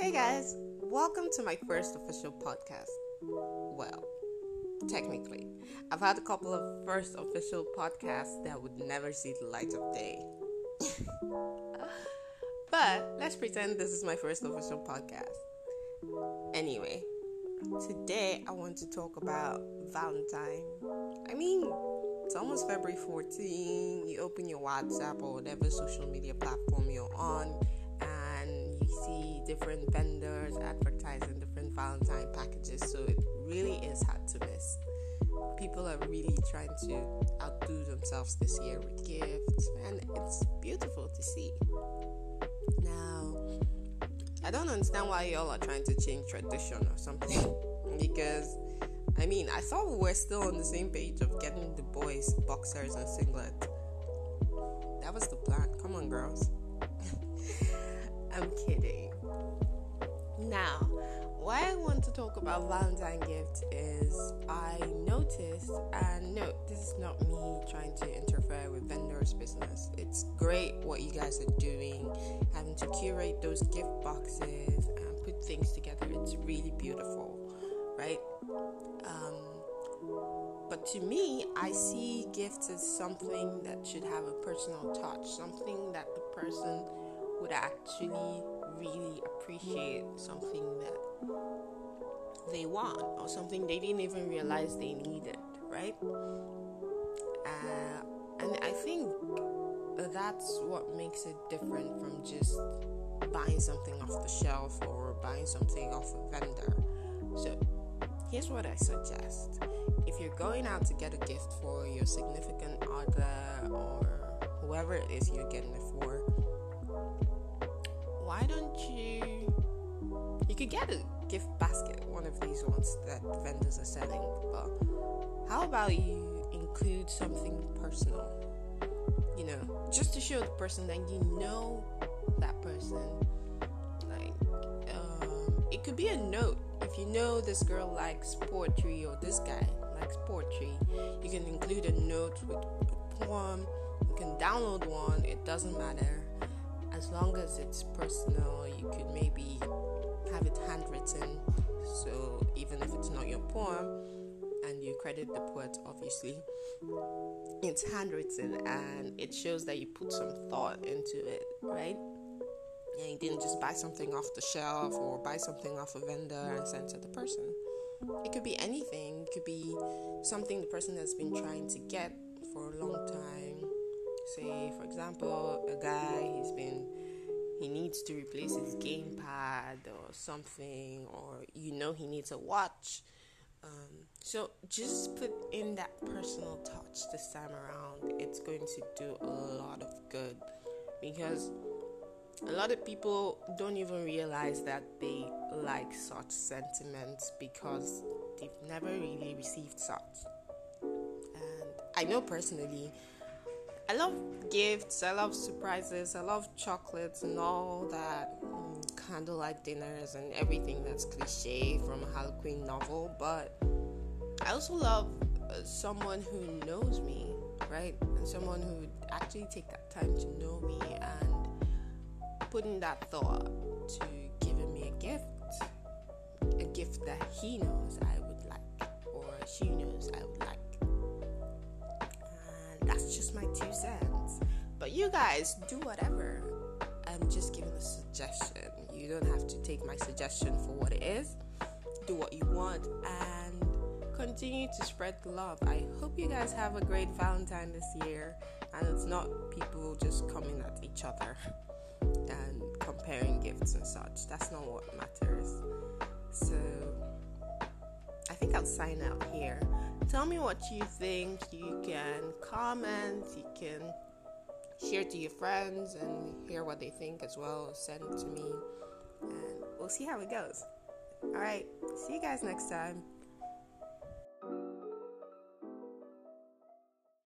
Hey guys, welcome to my first official podcast. Well, technically, I've had a couple of first official podcasts that would never see the light of day. But let's pretend this is my first official podcast. Anyway, today I want to talk about Valentine. I mean, it's almost February 14. You open your WhatsApp or whatever social media platform you're on, and you see different vendors advertising different Valentine packages, so it really is hard to miss. People are really trying to outdo themselves this year with gifts, and it's beautiful to see. Now, I don't understand why y'all are trying to change tradition or something, because I mean, I thought we were still on the same page of getting the boys boxers and singlets. That was the plan. Come on, girls. I'm kidding. Now, why I want to talk about Valentine gifts is I noticed, and no, this is not me trying to interfere with vendors' business. It's great what you guys are doing, having to curate those gift boxes and put things together. It's really beautiful, right? But to me, I see gifts as something that should have a personal touch, something that the person would actually really appreciate, something that they want, or something they didn't even realize they needed, right? And I think that's what makes it different from just buying something off the shelf or buying something off a vendor. So here's what I suggest. If you're going out to get a gift for your significant other or whoever it is you're getting it for, why don't you could get a gift basket, one of these ones that vendors are selling, but how about you include something personal, you know, just to show the person that you know that person. Like, it could be a note. If you know this girl likes poetry or this guy likes poetry, you can include a note with a poem. You can download one, it doesn't matter. As long as it's personal, you could maybe have it handwritten. So even if it's not your poem, and you credit the poet, obviously, it's handwritten and it shows that you put some thought into it, right? And you didn't just buy something off the shelf or buy something off a vendor and send to the person. It could be anything. It could be something the person has been trying to get for a long time. Say, for example, a guy, he needs to replace his gamepad or something, or you know he needs a watch. So just put in that personal touch this time around. It's going to do a lot of good, because a lot of people don't even realize that they like such sentiments because they've never really received such. And I know personally, I love gifts, I love surprises, I love chocolates and all that, candlelight dinners and everything that's cliche from a Harlequin novel, but I also love someone who knows me, right? And someone who would actually take that time to know me and put in that thought to giving me a gift that he knows I would like, or she knows I would like. And that's just my 2 cents. But you guys, do whatever. I'm just giving a suggestion. You don't have to take my suggestion for what it is. Do what you want and continue to spread the love. I hope you guys have a great Valentine this year, and it's not people just coming at each other and comparing gifts and such. That's not what matters. So I think I'll sign out here. Tell me what you think. You can comment, you can share to your friends and hear what they think as well. Send it to me and we'll see how it goes. Alright, see you guys next time.